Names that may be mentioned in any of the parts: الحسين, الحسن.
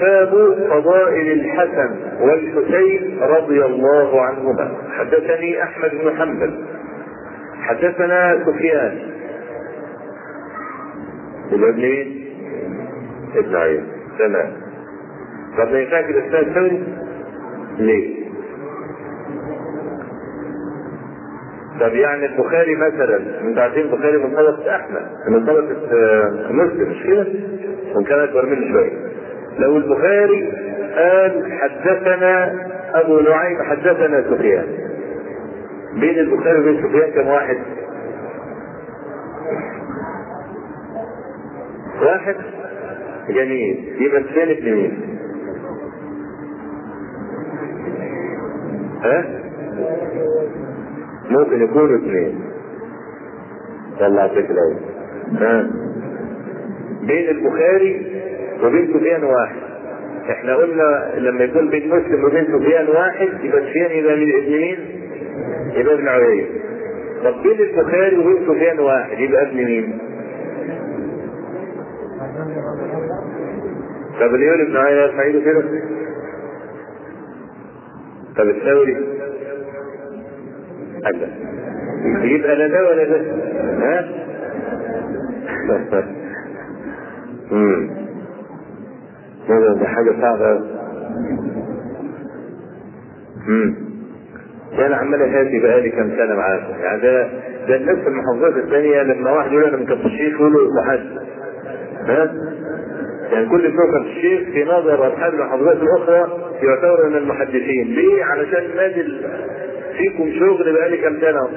باب فضائل الحسن والحسين رضي الله عنهما. حدثني أحمد بن حنبل حدثنا سفيان ابن عيد تمام. طب ما ينفعش الأستاذ ثوري ليه؟ طب يعني البخاري مثلا، انت عارفين البخاري من طبقة أحمد، من طبقة مسلم مش كده؟ وإن كان أكبر منه شوية. لو البخاري قال حدثنا أبو نعيم حدثنا سفيان، بين البخاري وبين سفيان كم واحد؟ واحد. جميل. يبقى سفيان ابن مين؟ ها؟ ممكن يكونوا اثنين. طلع فكرة ها؟ بين البخاري وبين سفيان واحد. احنا قلنا لما يكون بين مسلم وبين سفيان واحد يبقى سفيان يبقى من ابن مين؟ يبقى ابن عيينة. طب بين البخاري وبين سفيان واحد يبقى ابن مين؟ طب اللي يقول ابن عيينة يرفع ايده كده؟ طب الثوري؟ أجل. يبقى لا ده ولا ده. ها؟ ده حاجة صعبة. أنا عمالة هاتي بقالي كم سنة معاكم، يعني ده الناس في المحافظات الثانية لما واحد يقول أنا من كفر الشيخ يقولوا محاسبة. ها؟ يعني كل ابن كفر الشيخ في نظر أصحاب المحافظات الأخرى يعتبر من المحدثين، ليه؟ علشان نازل فيكم شغل بقالي كم سنة.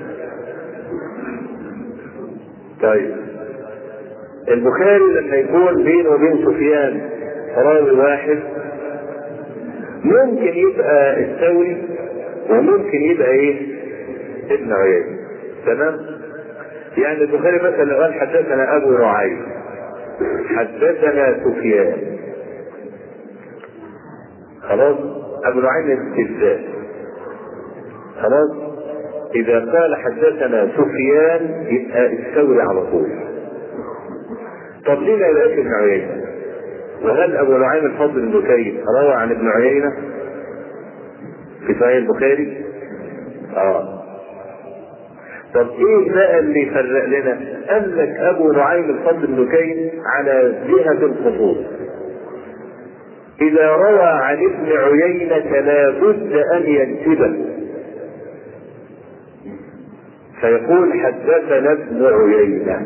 طيب البخاري لما يكون بينه وبين سفيان راوي واحد ممكن يبقى الثوري وممكن يبقى ايه؟ ابن عيينة. تمام؟ يعني البخاري مثلا قال حدثنا ابو نعيم حدثنا سفيان، خلاص ابو نعيم استفزاز. خلاص اذا قال حدثنا سفيان يبقى الثوري على طول. طب ليه ما يبقاش ابن عيينة؟ وهل ابو نعيم الفضل بن بكير روى عن ابن عيينة في صحيح البخاري؟ طب ايه بقى اللي يفرق لنا؟ قال لك ابو نعيم الفضل بن بكير على جهة الخطوط اذا روى عن ابن عيينة لابد ان ينسبه، فيقول حدثنا ابن عيينة.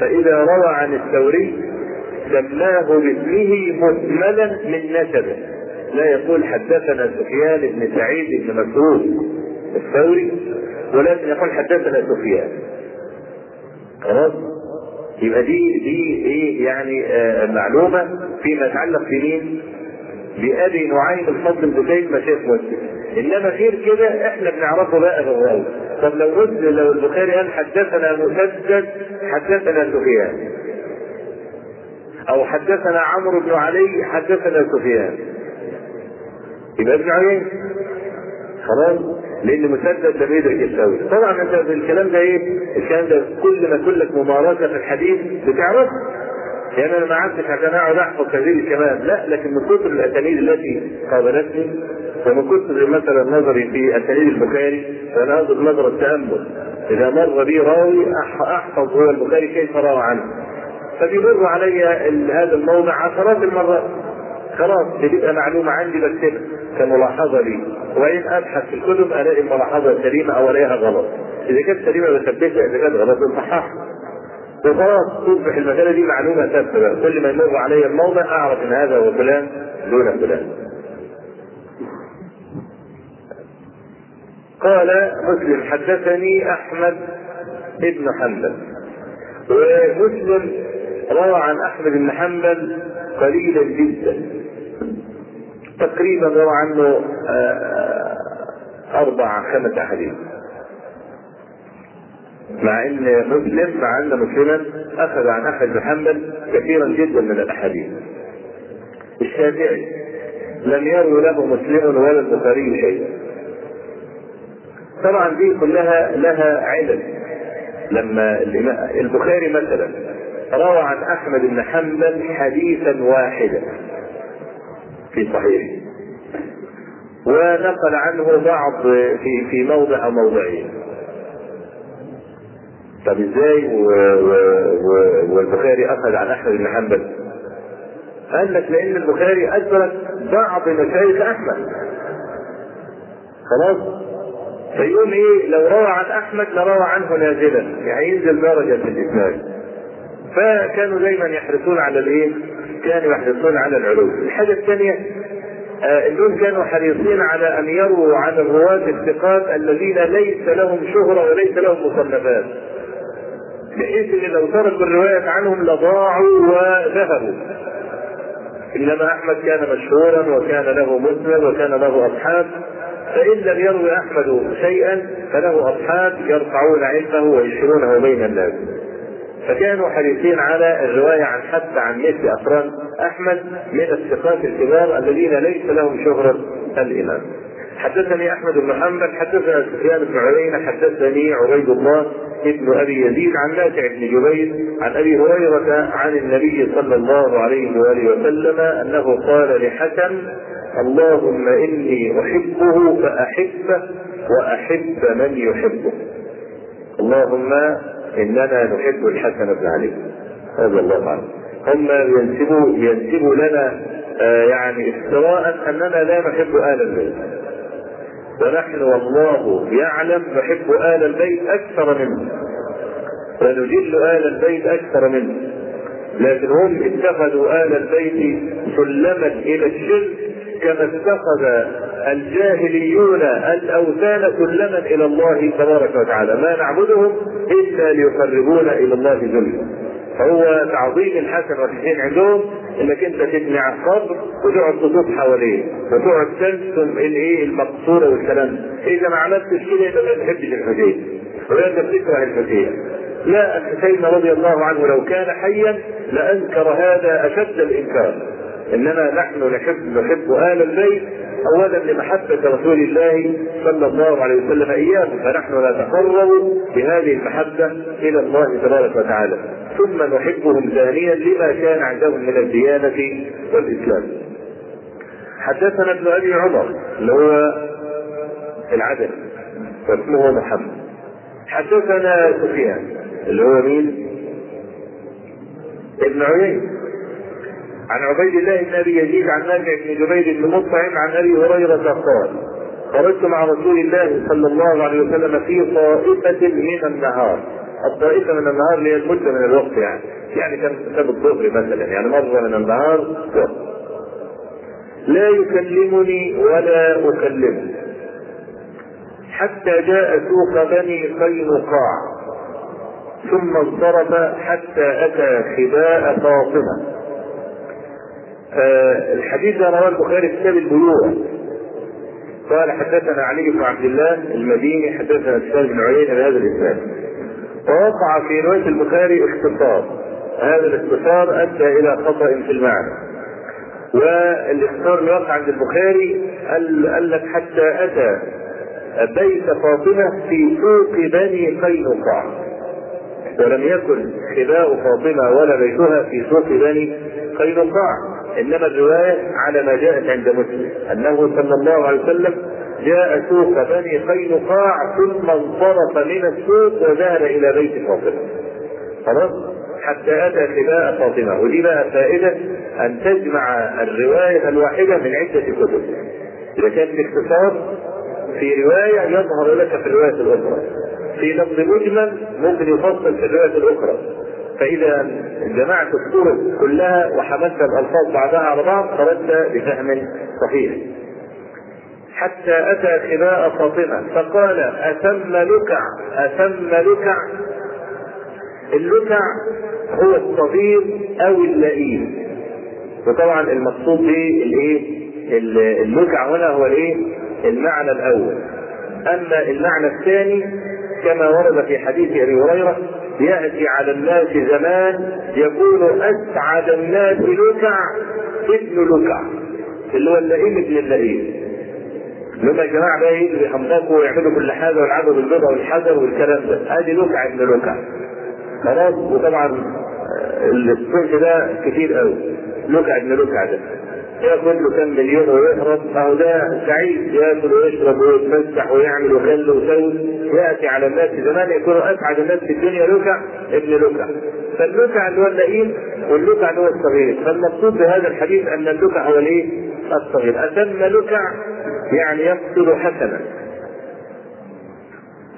فاذا روى عن الثوري سماه باسمه مهملا من نسبه، لا يقول حدثنا سفيان بن سعيد بن مسروق الثوري، ولكن يقول حدثنا سفيان. خلاص؟ يبقى دي ايه يعني معلومه فيما يتعلق بمين؟ بأبي نعيم الفضل بن مشايخ مسلم. انما غير كده احنا بنعرفه بقى بالراوي. طب لو البخاري قال حدثنا مسدد حدثنا سفيان، او حدثنا عمرو بن علي حدثنا سفيان، يبقى ابن عيينة. خلاص؟ لان مسدد ده بيدرك الثوري. طبعا انت الكلام ده ايه؟ الكلام ده كل ما كلك ممارسه في الحديث بتعرف. يعني انا ما عدتش عشان اقعد احفظ كثير الكلام، لا، لكن من كثر الاسانيد التي قابلتني ومن كثر مثلا نظري في اسانيد البخاري، فانا اخذ نظر التامل. اذا مر بي راوي احفظ هو البخاري كيف روى عنه، فبيمر علي هذا الموضع عشرات المرات. خلاص بتبقى معلومه عندي بكتبها كملاحظه لي، وان ابحث في الكتب الاقي الملاحظه سليمه او الاقيها غلط. اذا كانت سليمه بثبتها، اذا كانت غلط بصححها. وخلاص تصبح المساله دي معلومه ثابته، كل ما يمر علي الموضع اعرف ان هذا هو فلان دون فلان. قال مسلم حدثني احمد بن حنبل، ومسلم روى عن احمد بن حنبل قليلا جدا، تقريبا روى عنه 4-5 احاديث، مع ان مسلما اخذ عن احمد بن حنبل كثيرا جدا من الاحاديث. الشافعي لم يرو له مسلم ولا البخاري شيئا. طبعا دي كلها لها علل. لما البخاري مثلا روى عن أحمد بن حنبل حديثا واحدا في صحيحه، ونقل عنه بعض في موضع أو موضعين. طب ازاي والبخاري أخذ عن أحمد بن حنبل؟ قال لك لأن البخاري أثبت بعض مشايخ أحمد، خلاص. فيقول ايه؟ لو روى عن احمد لروى عنه نازلا، يعني ينزل درجه في الاسناد. فكانوا دايما يحرصون على الايه؟ كانوا يحرصون على العلو. الحاجه الثانيه انهم كانوا حريصين على ان يرووا عن الرواه الثقات الذين ليس لهم شهره وليس لهم مصنفات، بحيث ان لو تركوا الروايه عنهم لضاعوا وذهبوا. انما احمد كان مشهورا وكان له مسند وكان له اصحاب، فإن لم يروي أحمد شيئا فله أصحاب يرفعون علمه ويشيرونه بين الناس. فكانوا حريصين على الرواية عن حتى عن مثل أقران أحمد من الثقات الكبار الذين ليس لهم شهرة الإمام. حدثني أحمد بن محمد، حدثنا سفيان بن عيينة، حدثني عبيد الله ابن أبي يزيد عن نافع بن جبير عن أبي هريرة عن النبي صلى الله عليه وآله وسلم أنه قال لحسن: اللهم إني أحبه فأحبه وأحب من يحبه. اللهم إننا نحب الحسن بن علي رضي الله عنه. هم ينسبوا لنا يعني افتراء أننا لا نحب آل البيت، ونحن والله يعلم نحب آل البيت أكثر منه ونجل آل البيت أكثر منه، لكن هم اتخذوا آل البيت سلما إلى الشرك كما اتخذ الجاهليون الأوثان سلما إلى الله تبارك وتعالى. ما نعبدهم إلا ليقربونا إلى الله ذلفى. فهو تعظيم الحسن والحسين عندهم انك انت تبني القبر وتقعد تطوف حواليه وتقعد تلسم المقصوره والكلام. اذا ما عملتش كده يبقى ما تحبش الحسين ولا بتكره الحسين. لا، الحسين رضي الله عنه لو كان حيا لانكر هذا اشد الانكار، انما نحن نحب اهل البيت اولا لمحبه رسول الله صلى الله عليه وسلم اياهم، فنحن نتقرب بهذه المحبه الى الله تبارك وتعالى، ثم نحبهم ثانيا لما كان عندهم من الديانه والاسلام. حدثنا ابن ابي عمر اللي هو العدل واسمه محمد، حدثنا سفيان اللي هو مين؟ ابن عيينة، عن عبيد الله بن ابي يزيد عن نافع بن جبير المطعم عن ابي هريره قال: خرجت مع رسول الله صلى الله عليه وسلم في طائفه من النهار. الطائفه من النهار اللي هي المده من الوقت، يعني كان الظهر مثلا، يعني مره من النهار. لا يكلمني ولا اكلمه حتى جاء سوق بني قينقاع، ثم انصرف حتى اتى خباء فاطمه. الحديث رواه البخاري في كتاب البيوع. قال: حدثنا علي بن عبد الله المديني، حدثنا سفيان بن عيينة بهذا الاسناد. ووقع في رواية البخاري اختصار، هذا الاختصار ادى الى خطأ في المعنى. والاختصار اللي وقع عند البخاري قال لك حتى اتى بيت فاطمة في سوق بني قينقاع، ولم يكن خباء فاطمة ولا بيتها في سوق بني قينقاع، انما الروايه على ما جاءت عند مسلم انه صلى الله عليه وسلم جاء سوق بني قينقاع ثم انصرف من السوق وذهب الى بيت فاطمه. خلاص، حتى اتى خباء فاطمه. ودي بقى فائده ان تجمع الروايه الواحده من عده كتب، اذا كان في اختصار في روايه يظهر لك في الروايه الاخرى، في لفظ مجمل ممكن يفصل في الروايه الاخرى. فإذا جمعت الطرق كلها وحملت الألفاظ بعدها على بعض خرجت بفهم صحيح. حتى أتى خباء فاطمة فقال: أثم لكع أثم لكع. اللكع هو الصغير أو اللئيم، وطبعا المقصود به اللكع هنا هو المعنى الأول. أما المعنى الثاني كما ورد في حديث أبي هريرة: يأتي على الناس زمان يكون أسعد الناس لكع ابن لكع، اللي هو اللئيم ابن اللئيم. لما جماعة بقى بيحمقوا ويعملوا كل حاجة ويلعبوا بالبيضة والحجر والكلام ده، ادي لكع ابن لكع. خلاص، وطبعا الصنف ده كتير قوي، لكع ابن لكع ده ياخد له كام مليون ويهرب، اهو ده سعيد ياكل ويشرب ويتمسح ويعمل وخل وسوي، ياتي على الناس زمان يكونوا اسعد الناس في الدنيا لكع ابن لكع. فاللكع اللي هو اللئيم واللكع اللي هو الصغير، فالمقصود بهذا الحديث ان اللكع هو الايه؟ الصغير. اتم لكع يعني يقصد حسنا.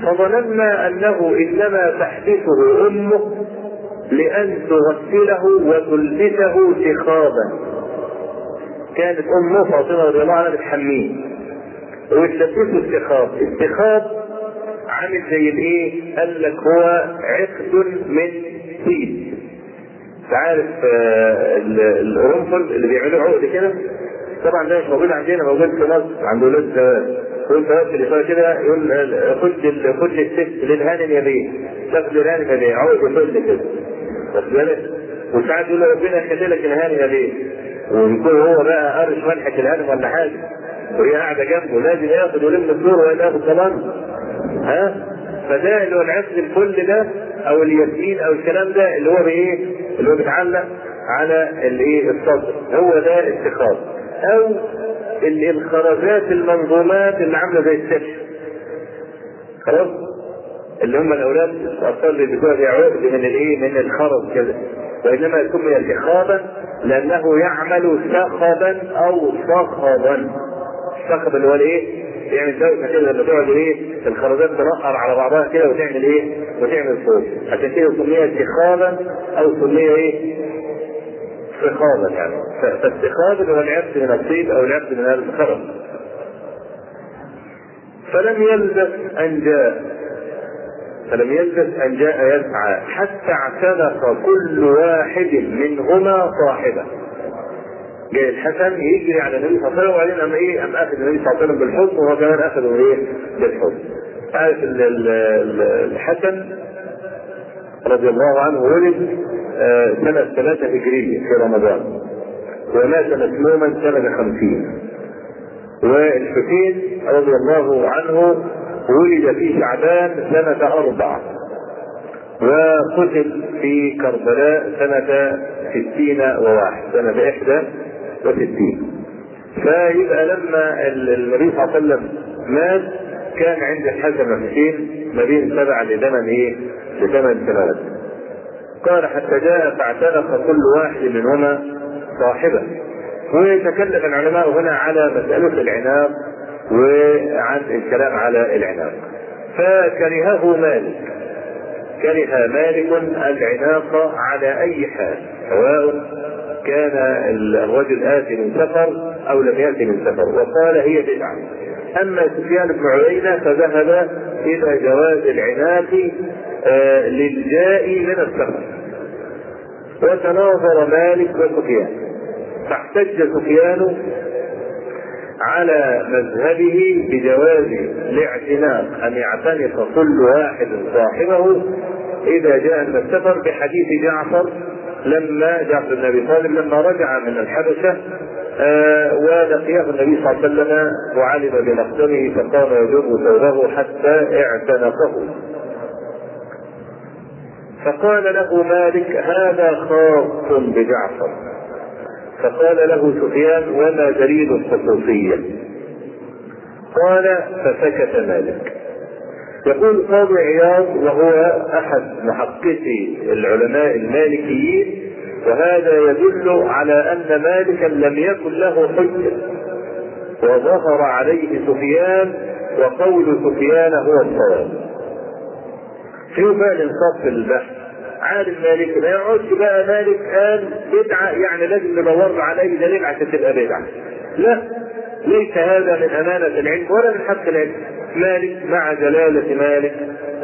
فظننا انه انما تحدثه امه لان تغسله وتلبسه شخابا. كانت امه فاطمه رضي الله عنها بتحميه وتلبسه الشخاب. الشخاب عامل زي الايه؟ قال لك هو عقد من طين. عارف القرنفل اللي بيعملوه عقد كده؟ طبعا ده مش موجود عندنا، موجود في مصر عند ولاد الزواج. يقول فاطمه كده يقول خد الست للهان اليمين، تاخد الهان اليمين عقد كل كده. واخد بالك؟ وساعات يقول ربنا يخلي لك الهان اليمين، ويكون هو بقى قرش منحة الهدف ولا حاجة وهي قاعدة جنبه، لازم ياخد ولم الصور ولا ياخد كمان ها. فده اللي هو العقد الكل ده او الياسمين او الكلام ده اللي هو بايه؟ اللي هو بيتعلق على الايه؟ الصدر، هو ده الاتخاذ. او الخرزات المنظومات اللي عامله زي السفر خلاص، اللي هم الاولاد الاطفال اللي بيكونوا في عقد من الايه؟ من الخرز كده. وانما سمي الاتخاذا لأنه يعمل سخبا أو صخبا. الصخب اللي هو الايه؟ يعني الدوسة كده لما تقعد ايه؟ الخرزات تنقر على بعضها كده وتعمل ايه؟ وتعمل صوت، عشان كده سميها استخابا أو سميها ايه؟ استخابا يعني. فالاستخاب اللي هو العبد من الطيب أو العبد من الخرز. فلم يلبث أن جاء يسعى حتى اعتنق كل واحد منهما صاحبه. جاء الحسن يجري على النبي صلى الله عليه وسلم، وبعدين قام اخذ النبي صلى الله عليه وسلم بالحضن، وهو كمان اخذه ايه؟ بالحضن. عارف الحسن رضي الله عنه ولد سنة 3 هجرية في رمضان، ومات مسموما سنة 50. والحسين رضي الله عنه ولد في شعبان سنة 4 وقتل في كربلاء سنة 61، سنة 61. فيبقى لما النبي صلى الله عليه وسلم مات كان عند الحسن والحسين ما بين 7 ل8 سنوات. قال حتى جاء فاعتنق كل واحد منهما صاحبه. ويتكلم العلماء هنا على مسألة العناق وعن الكلام على العناق. فكرهه مالك، كره مالك العناق على اي حال، سواء كان الرجل آتي من سفر او لم يأتي من سفر، وقال هي بدعة. اما سفيان بن عيينة فذهب الى جواز العناق للجاء من السفر، وتناظر مالك وسفيان، فاحتج سفيان على مذهبه بجواز الاعتناق ان يعتنق كل واحد صاحبه اذا جاء من السفر، بحديث جعفر بن ابي طالب لما رجع من الحبشه ولقيه النبي صلى الله عليه وسلم وعلم بمقدمه فقام يجر ثوبه حتى اعتنقه. فقال له مالك هذا خاص بجعفر. فقال له سفيان وما دليل الخصوصية؟ قال فسكت مالك. يقول قاضي عياض وهو أحد محققي العلماء المالكيين، وهذا يدل على أن مالكا لم يكن له حجة، وظهر عليه سفيان، وقول سفيان هو الصواب. في بقى الانصاف في البحث. عالم مالك ما يقعدش بقى مالك قال بدعه يعني لازم ندور على اي دليل عشان تبقى بدعه، لا، ليس هذا من امانه العلم ولا من حق العلم. مالك مع جلاله مالك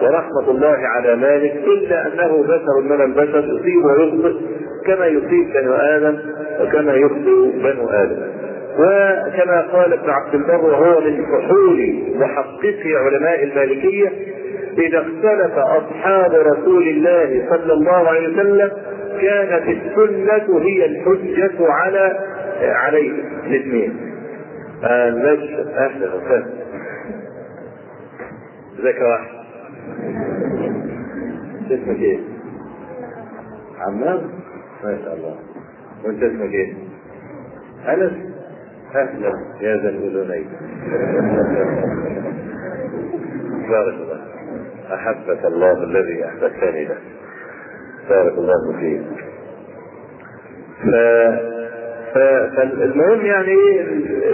ورحمه الله على مالك، الا انه بشر من البشر يصيب ويخطئ كما يصيب بنو ادم وكما يخطئ بنو ادم. وكما قال ابن عبد البر وهو من فحول محققي علماء المالكيه: إذا اختلف أصحاب رسول الله صلى الله عليه وسلم كانت السنة هي الحجة عليه الاثنين. ذاك واحد اسمك ايه؟ عمار؟ ما شاء الله. وانت اسمك ايه؟ انس. اهلا يا ذا الاذنين. بارك الله، احبك الله الذي احببتني له. بارك الله فيك. فالمهم يعني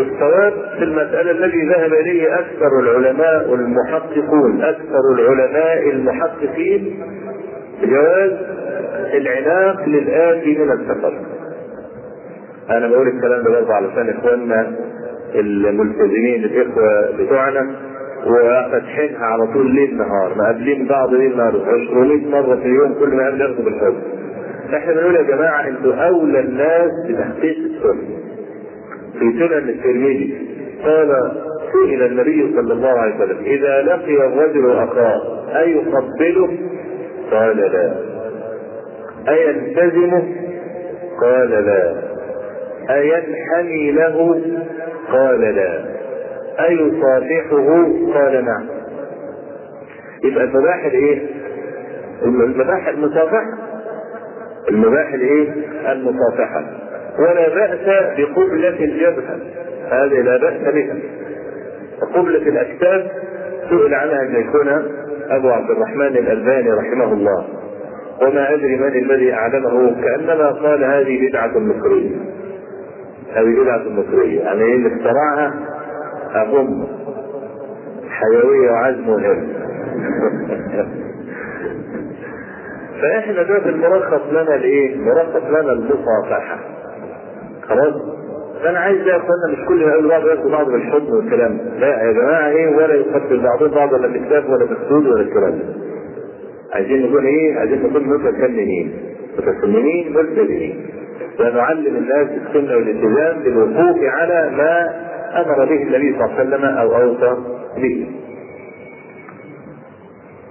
الصواب في المسألة الذي ذهب اليه اكثر العلماء المحققون، اكثر العلماء المحققين، جواز العناق للآتي من السفر. انا بقول الكلام ده برضه علشان اخواننا الملتزمين الاخوه بتوعنا، وفتحينها على طول ليل نهار، مقابلين بعض ليل نهار 200 مره في اليوم، كل ما بناخده بالحب. احنا بنقول يا جماعه انتوا اولى الناس بتحقيق السنه. في سنن الترمذي قال: سئل النبي صلى الله عليه وسلم اذا لقي الرجل اخاه ايقبله؟ قال لا. أيلتزمه؟ قال لا. أينحني له؟ قال لا. أيصافحه؟ قال نعم. يبقى المباح الايه؟ المباح المصافحة. المباح الايه؟ المصافحة. ولا بأس بقبلة الجبهة، هذه لا بأس بها. قبلة الأكتاف سئل عنها شيخنا أبو عبد الرحمن الألباني رحمه الله، وما أدري من الذي أعلمه، كأنما قال هذه بدعة مصرية. هذه بدعة مصرية، يعني اللي اخترعها أهم حيوية وعزم وهم. فإحنا ده المرخص لنا الإيه؟ مرخص لنا المصافحة. خلاص؟ أنا عايز يا أخوانا مش كل ما يقول بعض يأخذ بعض بالحضن والكلام، لا يا جماعة إيه، ولا يقبل بعضهم بعض ولا بالكتاب ولا بالسود ولا الكلام. عايزين نقول ايه؟ عايزين نكون متكلمين متكلمين ملتزمين، ونعلم الناس السنه والالتزام بالوقوف على ما امر به النبي صلى الله عليه وسلم او اوصى به.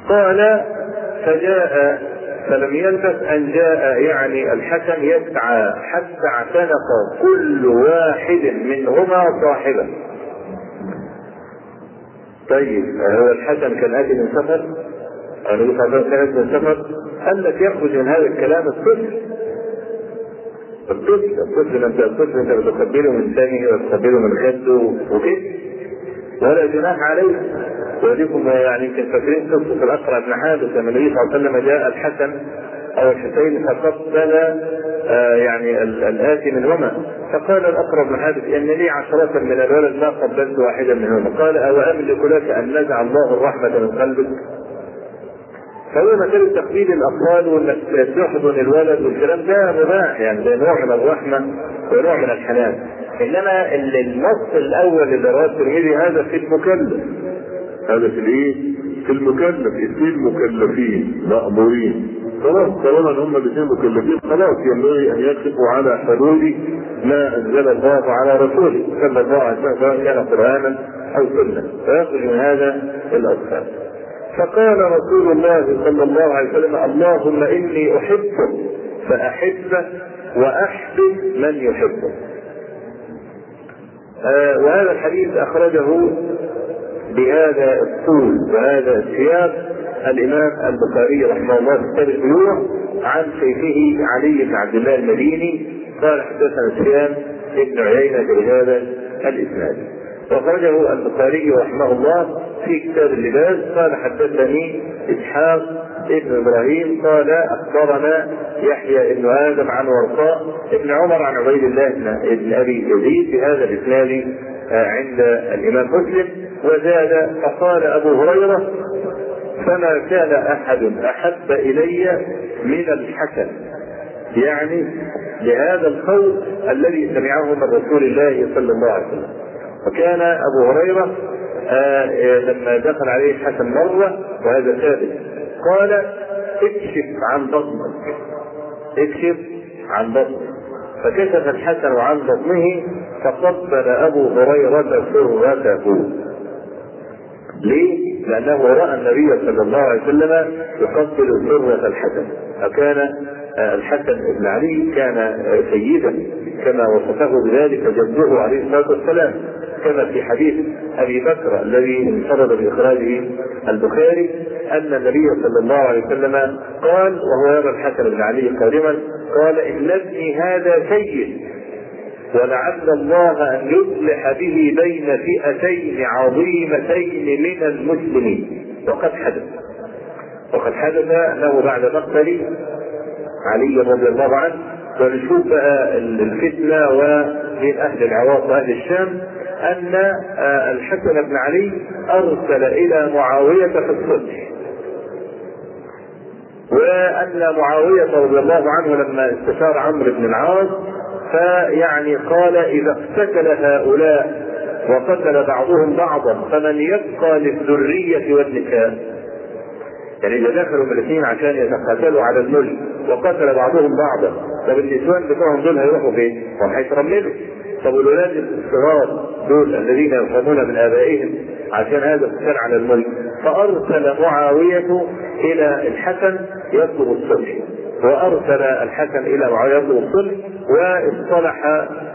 قال: فجاء فلم يلبث ان جاء يعني الحسن يسعى حتى اعتنق كل واحد منهما صاحبه. طيب هو الحسن كان اتي من سفر؟ النبي صلى الله عليه وسلم سفر؟ انك يخرج من هذا الكلام الطفل انت بتقبله من ثانيه وتقبله من خده وكده، ولا جناح عليه. وليكم يعني يمكن فاكرين قصه الاقرع بن حابس لما النبي صلى الله عليه وسلم جاء الحسن او الحسين فقبل يعني الاتي منهما، فقال الاقرع بن حابس: ان لي 10 من الولد ما قبلت واحدا منهما. قال: او املك لك ان نزع الله الرحمه من قلبك؟ فهو مثل تقليد الاطفال وانك تحضن الولد والكلام ده مباح، يعني ده نوع من الرحمه ونوع من الحنان. انما النص الاول اللي رواه الترمذي هذا في المكلف، هذا في الايه؟ في المكلف. اثنين مكلفين مامورين، خلاص طالما ان هم الاثنين مكلفين خلاص ينبغي ان يقفوا على حدود ما انزل الله على رسوله صلى الله عليه وسلم، سواء كان قرانا او سنه، فيخرج من هذا الاطفال. فقال رسول الله صلى الله عليه وسلم: اللهم إني أحبك فأحبه وأحبب من يحبه. وهذا الحديث أخرجه بهذا الطول وهذا السياق الإمام البخاري رحمه الله في كتاب البيوع عن شيخه علي بن عبد الله المديني قال: حدثنا سفيان بن عيينة بهذا الإسناد. وخرجه البخاري رحمه الله في كتاب اللباس. قال: حدثني اسحاق ابن ابراهيم قال: اخبرنا يحيى ابن ادم عن ورقاء ابن عمر عن عبيد الله ابن ابي يزيد بهذا الاسناد عند الامام مسلم. وزاد فقال ابو هريره: فما كان احد احب الي من الحسن. يعني لهذا القول الذي سمعه من رسول الله صلى الله عليه وسلم. وكان أبو هريرة لما دخل عليه الحسن مرة، وهذا ثابت، قال: اكشف عن بطنك، اكشف عن بطنك. فكشف الحسن عن بطنه فقبل أبو هريرة سرته. ليه؟ لأنه رأى النبي صلى الله عليه وسلم يقبل سرة الحسن، وكان الحسن بن علي كان سيدا كما وصفه بذلك جده عليه الصلاة والسلام، كما في حديث أبي بكر الذي انفرد بإخراجه البخاري أن النبي صلى الله عليه وسلم قال، وهو يرى الحسن بن علي قادما، قال: إن ابني هذا سيد، ولعل الله أن يصلح به بين فئتين عظيمتين من المسلمين. وقد حدث أنه بعد مقتل علي رضي الله عنه، ونشوف بقى الفتنة ومن أهل العراق وأهل الشام، أن الحسن بن علي أرسل إلى معاوية في الصلح، وأن معاوية رضي الله عنه لما استشار عمرو بن العاص فيعني قال: إذا اقتتل هؤلاء وقتل بعضهم بعضا فمن يبقى للذرية والنساء؟ يعني إذا دخلوا الاثنين عشان يتقاتلوا على الملك وقتل بعضهم بعضا، طب النسوان بتوعهم دول هيروحوا فين؟ هم هيترملوا. طب الولاد الصغار دول الذين يفهمون من آبائهم عشان هذا القتال على الملك. فأرسل معاوية إلى الحسن يطلب الصلح، وأرسل الحسن إلى معاوية يطلب الصلح، واصطلح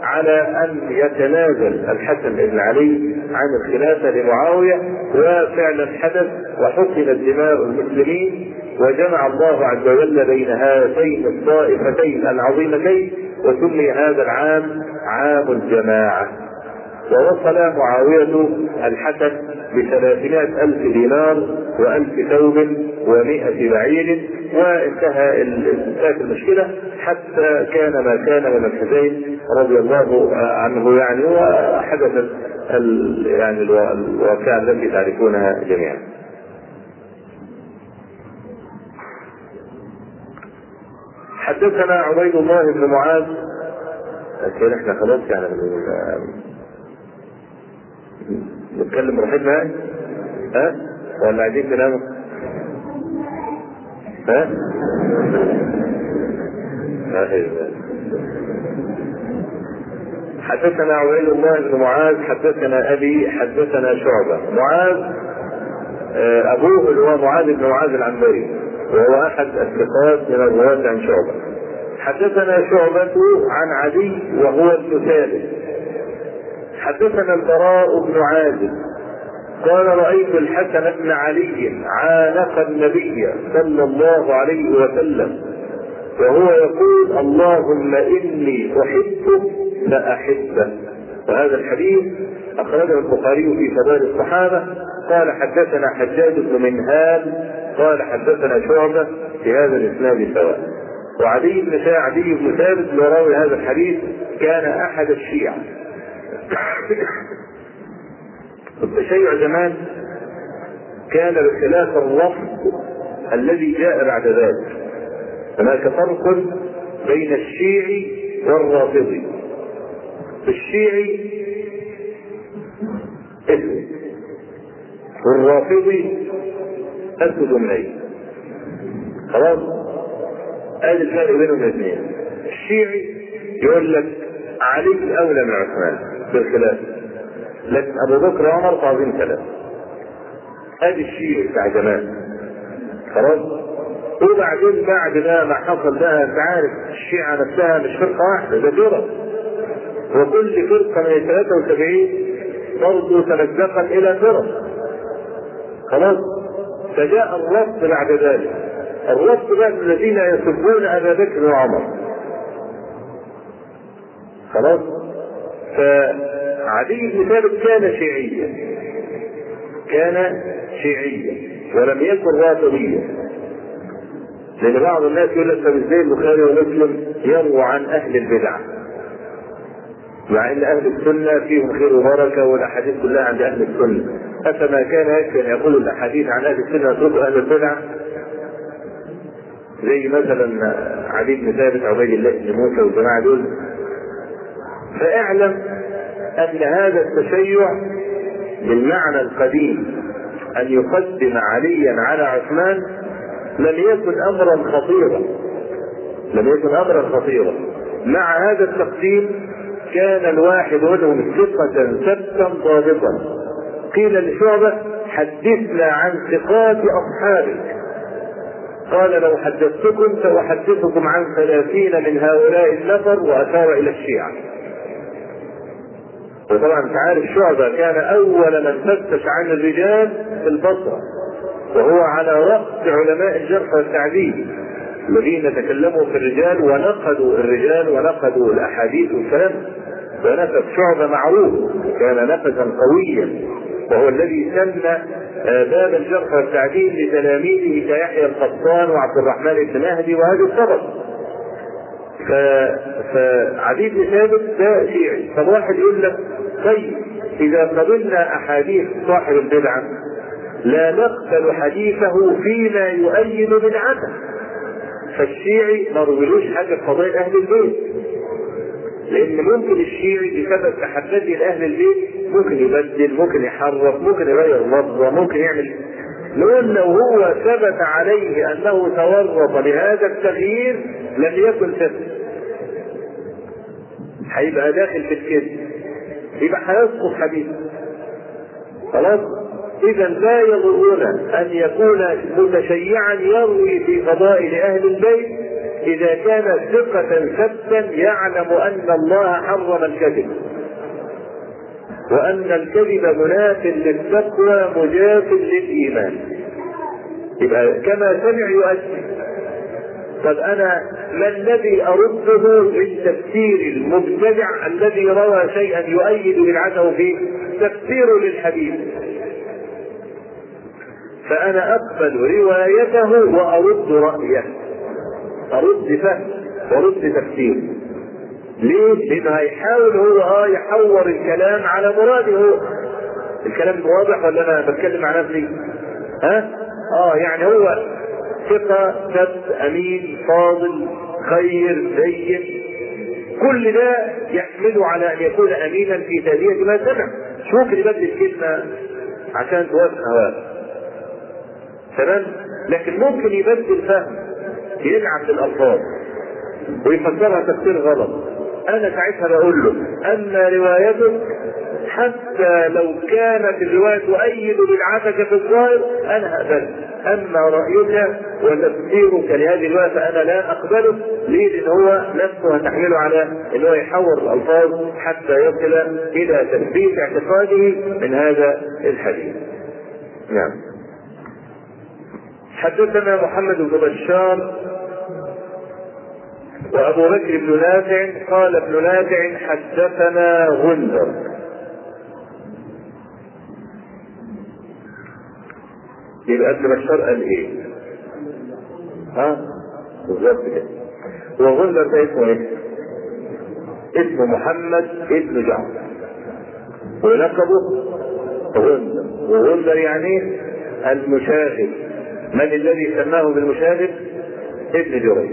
على أن يتنازل الحسن بن علي عن الخلافة لمعاوية، وفعلا حدث وحصلت دماء المسلمين، وجمع الله عز وجل بين هاتين الطائفتين العظيمتين، وسمي هذا العام عام الجماعة. ووصل معاوية الحسن ب300,000 دينار و1000 ثوب و100 بعير، وانتهى المشكلة حتى كان ما كان من الحسين رضي الله عنه، يعني وحدثت يعني الواقعة التي تعرفونها جميعا. حدثنا عبيد الله بن معاذ، لكن احنا خلاص يعني نتكلم راحتنا، ولا عايزين ننام؟ حدثنا عبيد الله بن معاذ، حدثنا أبي، حدثنا شعبة. معاذ أبوه اللي هو معاذ بن معاذ العنبري، وهو أحد الثقات من الرواة عن شعبة. حدثنا شعبة عن علي وهو ابن ثابت. حدثنا البراء بن عازب قال: رأيت الحسن بن علي عانق النبي صلى الله عليه وسلم وهو يقول: اللهم إني أحبك فأحبه. وهذا الحديث أخرجه البخاري في فضائل الصحابة. قال: حدثنا حجاج بن منهال قال: حدثنا شعبة في هذا الإسناد سواء. وعلي بن ثابت وراوي هذا الحديث كان أحد الشيعة. التشيع زمان كان بخلاف الرفض الذي جاء بعد ذلك، هناك فرق بين الشيعي والرافضي. الشيعي اسود والرافضي اسود ومعي، خلاص هذا الفرق بينهم الاثنين. الشيعي يقول لك علي اولى من عثمان بالخلاف، لكن أبو بكر عمر تعظيم ثلاث. هذه الشيء بتاع زمان، خلاص. وبعدين بعد ما حصل بقى، انت عارف الشيعة نفسها مش فرقة واحدة، ده فرق، وكل فرقة من ال73 برضه تمزقت إلى فرق، خلاص. فجاء الرفض بعد ذلك، الرفض بقى الذين يسبون أبا بكر وعمر، خلاص. علي بن ثابت كان شيعيا ولم يكن رافضيا، لأن بعض الناس يقول لك ازاي البخاري ومسلم يروى عن أهل البدع، مع أن أهل السنة فيهم خير وبركة والأحاديث كلها عند أهل السنة. أفما كان هكذا يقول الأحاديث عن أهل السنة ويترك أهل البدع؟ زي مثلا علي بن ثابت، عبيد الله بن موسى والجماعة دول. فاعلم أن هذا التشيع بالمعنى القديم أن يقدم عليا على عثمان لم يكن أمرا خطيرا. مع هذا التقديم كان الواحد منهم ثقة ثبتا ضابطا. قيل لشعبة: حدثنا عن ثقات أصحابك. قال: لو حدثتكم سأحدثكم عن 30 من هؤلاء النفر. وأشار إلى الشيعة. وطبعا تعالى الشعبة كان أول من فتش عن الرجال في البصرة، وهو على رأس علماء الجرح والتعديل الذين تكلموا في الرجال ونقدوا الرجال ونقدوا الأحاديث والكلام. ونفذ شعبة معروف كان نفذا قويا، وهو الذي سن باب الجرح والتعديل لتلاميذه كيحيى القطان وعبد الرحمن بن مهدي وهذا السبب. فعدي بن ثابت ده شيعي. طب واحد يقول لك طيب إذا قبلنا أحاديث صاحب البدعة لا نقبل حديثه فيما يؤيد بدعته، فالشيعي ما رجلوش حاجة في قضايا أهل البيت، لأن ممكن الشيعي بسبب تحدي لأهل البيت ممكن يبدل، ممكن يحرف، ممكن يغير لفظة، ممكن يعمل. لأن لو هو ثبت عليه أنه تورط لهذا التغيير لم يكن ثبت، هيبقى داخل في الكذب، يبقى هيسقط حديثه خلاص. إذا لا يضرون أن يكون متشيعا يروي في قضاء لأهل البيت إذا كان ثقة ثبتا يعلم أن الله حرم الكذب، وأن الكذب مناف للتقوى مجاف للإيمان، يبقى كما سمع يؤدي. طب أنا ما الذي أرده من تفسير المبتدع الذي روى شيئا يؤيد بدعته فيه؟ تفسير للحديث، فأنا أقبل روايته وأرد رأيه، أرد فهم وأرد تفسير. ليه؟ لأنه هيحاول هو يحور الكلام على مراده هو. الكلام واضح ولا أنا بتكلم عن نفسي؟ يعني هو ثقة ثبت أمين فاضل خير زين، كل ده يحمله على أن يكون أمينا في تأدية ما سمع. شو ممكن يبدل كلمة عشان توافق هواه؟ تمام. لكن ممكن يبدل فهم، يلعب بالألفاظ ويفسرها تفسير غلط. أنا ساعتها بقول له أن روايتك حتى لو كانت الرواية تؤيد بدعتك في الظاهر أنا هقبله، أما رأيك وتفسيرك لهذه الرواية فأنا لا أقبله. ليه؟ لأن هو نفسه هتحمله على أن هو يحور الألفاظ حتى يصل إلى تثبيت اعتقاده من هذا الحديث. نعم. حدثنا محمد بن بشار وأبو بكر بن نافع قال ابن نافع حدثنا غندر. يبقى ابن بشار قال ايه؟ بالظبط كده. وغندر ده اسمه ايه؟ اسمه محمد ابن جعفر ولقبه غندر. وغندر يعني المشاغب. من الذي سماه بالمشاهد؟ ابن جريج.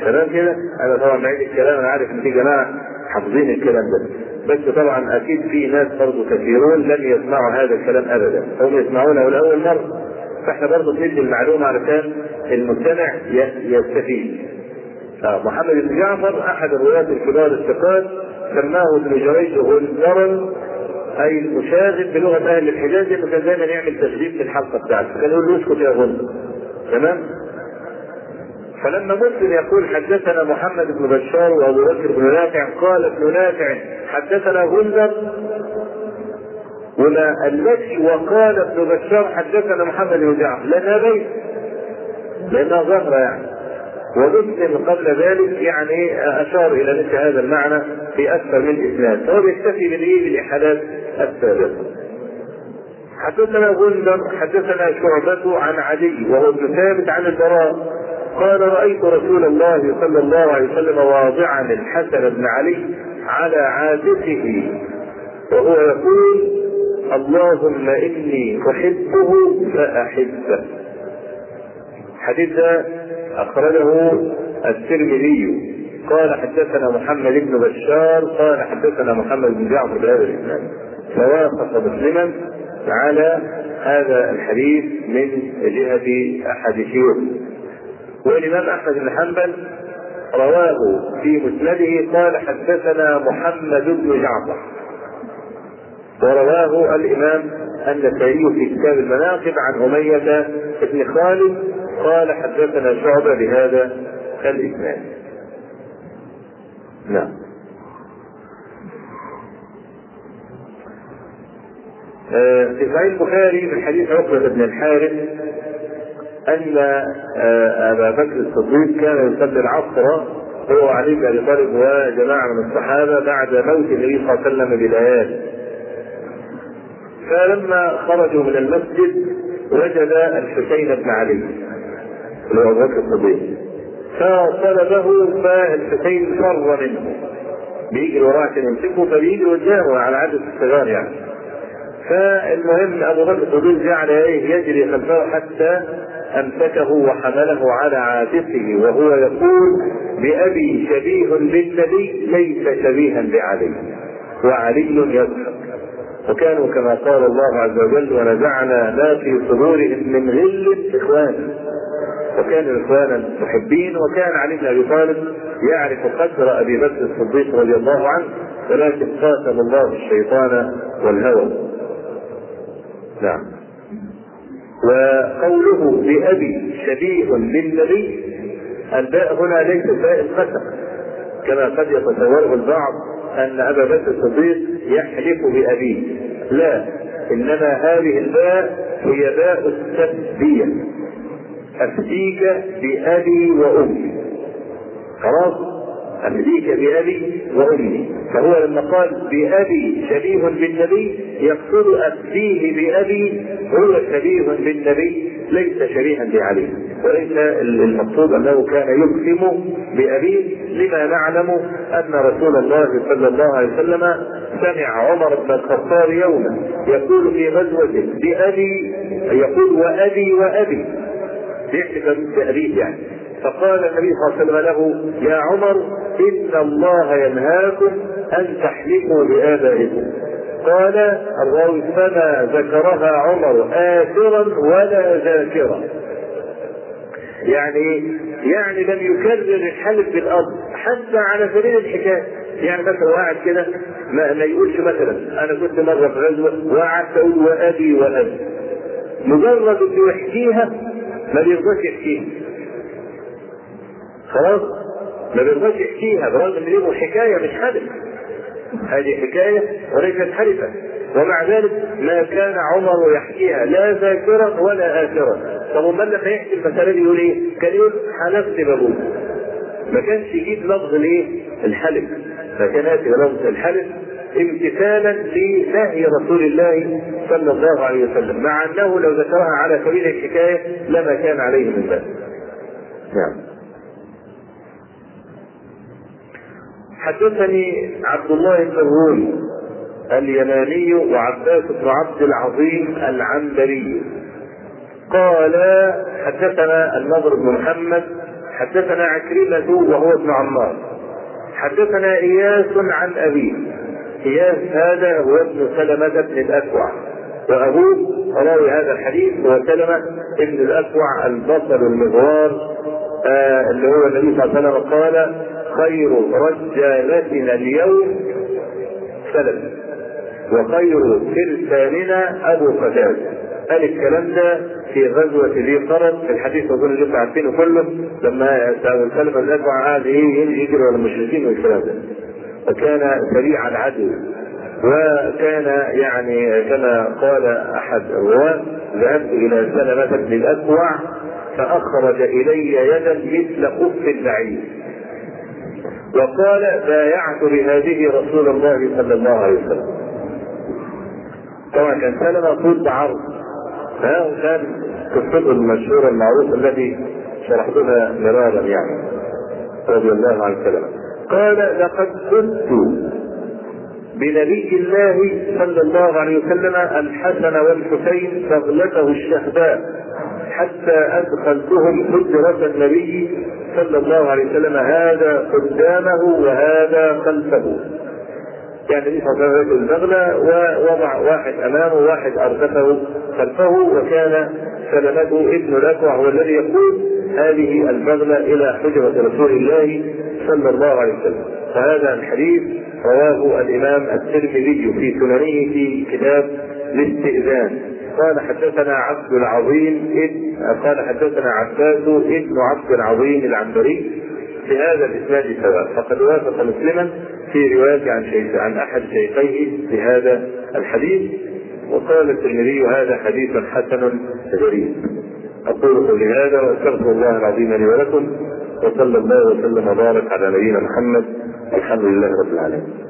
تمام كده. انا طبعا بعيد الكلام، انا عارف ان في جماعه حافظين الكلام ده، بس طبعا اكيد في ناس برضه كثيرون لم يسمعوا هذا الكلام ابدا، هم يسمعونه لاول مره، فاحنا برضه بندي المعلومه علشان المستمع يستفيد. محمد بن جعفر احد الرواة الكبار الثقات، سماه ابن جريج غندرا، اي المشاغب بلغه اهل الحجاز، انه كان دايما يعمل تشغيب في الحلقه بتاعته، كان يقول له اسكت يا غندر. تمام. فلما مسلم يقول حدثنا محمد بن بشار وابو بكر بن نافع قال ابن نافع حدثنا غندر، وما الذي وقال ابن بشار حدثنا محمد بن جعفر لنا بيت لنا ظهر يعني، ومسلم قبل ذلك يعني أشار إلى مثل هذا المعنى في أكثر من إسناد، فهو بيكتفي بالإحادات السابقة. حدثنا غندر حدثنا شعبة عن علي وهو ابن ثابت عن البراء قال رأيت رسول الله صلى الله عليه وسلم واضعا الحسن بن علي على عاتقه وهو يقول اللهم إني أحبه فأحبه. حديث أخرجه الترمذي. قال حدثنا محمد بن بشار قال حدثنا محمد بن جعفر بهذا الإسناد، فوافق مسلما على هذا الحديث من جهة أحد شيوخه. والإمام أحمد بن حنبل رواه في مسنده قال حدثنا محمد بن جعفر، ورواه الإمام النسائي في كتاب المناقب عن أمية بن خالد قال حدثنا شعبة بهذا الإسناد. نعم. في صحيح البخاري من حديث عقبة بن الحارث أن أبا بكر الصديق كان يصلي العصر هو علي بن أبي طالب وجماعة من الصحابة بعد موت النبي صلى الله عليه وسلم بليالي. فلما خرجوا من المسجد وجد الحسين بن علي اللي هو أبو بكر الصديق فطلبه، فالحسين فر منه بيجري وراه عشان يمسكه، فبيجري قدامه على عدد الصغار يعني. فالمهم أبو بكر الصديق جعل يجري خلفه حتى أمسكه وحمله على عاتقه وهو يقول بأبي شبيه بالنبي ليس شبيها بعلي وعلي يضحك. وكانوا كما قال الله عز وجل ونزعنا ما في صدورهم من غل إخوانا، وكانوا إخوانا محبين. وكان علي بن أبي طالب يعرف قدر أبي بكر الصديق رضي الله عنه، ولكن قاتل الله الشيطان والهوى. نعم. وقوله بأبي شبيه بالنبي، الباء هنا ليس باء القسم كما قد يتصوره البعض أن أبا بكر الصديق يحلف بأبيه، لا، إنما هذه الباء هي باء التثبية، أفديك بأبي وأمي، خلاص، أفديك بأبي وأمي. فهو لما قال بأبي شبيه بالنبي يقصد أفديه بأبي هو شبيه بالنبي ليس شبيها بعلي، وليس المقصود أنه كان يقسم بأبيه، لما نعلم أن رسول الله صلى الله عليه وسلم سمع عمر بن الخطاب يوما يقول في غزوته بأبي، يقول وأبي وأبي، يحلف بالتأبيد يعني. فقال النبي صلى الله عليه وسلم له يا عمر إن الله ينهاكم أن تحلفوا بآبائكم. قال الراوي فما ذكرها عمر آثرا ولا ذاكرا، يعني لم يكرر الحلف بالأب حتى على سبيل الحكاية. يعني مثلا واحد كده ما يقولش مثلا أنا كنت مرة في غزوة وقعدت أقول وأبي وأبي، مجرد أن يحكيها ما بيرضاش يحكيها، خلاص ما بيرضاش يحكيها برغم ان له حكايه مش حلف، هذه حكايه وليست حلفه، ومع ذلك ما كان عمر يحكيها لا ذاكرا ولا اثرا. طب امال لما يحكي المساله دي يقول ايه؟ كان يقول حلفت بابوك، ما كانش يجيب لفظ الايه؟ الحلف، فكان هاتي لفظ الحلف امتثالا لنهي رسول الله صلى الله عليه وسلم، مع انه لو ذكرها على سبيل الحكايه لما كان عليه من ذلك. نعم. حدثني عبد الله بن الرومي اليماني وعباس بن عبد العظيم العنبري قال حدثنا النضر بن محمد حدثنا عكرمة وهو ابن عمار حدثنا إياس عن أبيه، إياس هذا هو ابن سلمة بن الأكوع، وأبوه راوي هذا الحديث هو سلمة بن الأكوع البصري المغوار اللي هو النبي صلى الله عليه وسلم قال خير رجالتنا اليوم سلمة وخير فرساننا أبو قتادة. قال الكلام ده في غزوة ذي قرن، في الحديث أظن اللي انتوا عارفينه كله، لما سلمة الأكوع قعد يجري ورا المشركين والكلام ده، وكان سريع العدو، وكان كما قال أحد الرواة ذهبت إلى سلمة بن الأكوع فأخرج إلي يدا مثل قف البعير وقال بايعت بهذه رسول الله صلى الله عليه وسلم. طبعا كان سلمة طول بعرض، وكان قصته المشهورة المعروفة التي شرحتها مرارا رضي الله عن سلمة. قال لقد كنت بنبي الله صلى الله عليه وسلم الحسن والحسين تغلته الشهباء حتى أدخلتهم حجرة النبي صلى الله عليه وسلم، هذا قدامه وهذا خلفه، يعني فضرت البغلة ووضع واحد أمامه واحد أردفه خلفه، وكان سلمته ابن الأكوع هو الذي يقود هذه البغلة إلى حجرة رسول الله صلى الله عليه وسلم. فهذا الحديث رواه الإمام الترمذي في سننه في كتاب الاستئذان. قال حدثنا عبد العظيم قال حدثنا عباس ابن عبد العظيم العنبري في هذا الإسناد سواء، فقد وافق مسلما في رواية عن أحد شيخيه في هذا الحديث. وقال الترمذي هذا حديث حسن غريب. اقول قولي هذا واستغفر الله العظيم لي ولكم، وصلى الله وسلم وبارك على نبينا محمد، الحمد لله رب العالمين.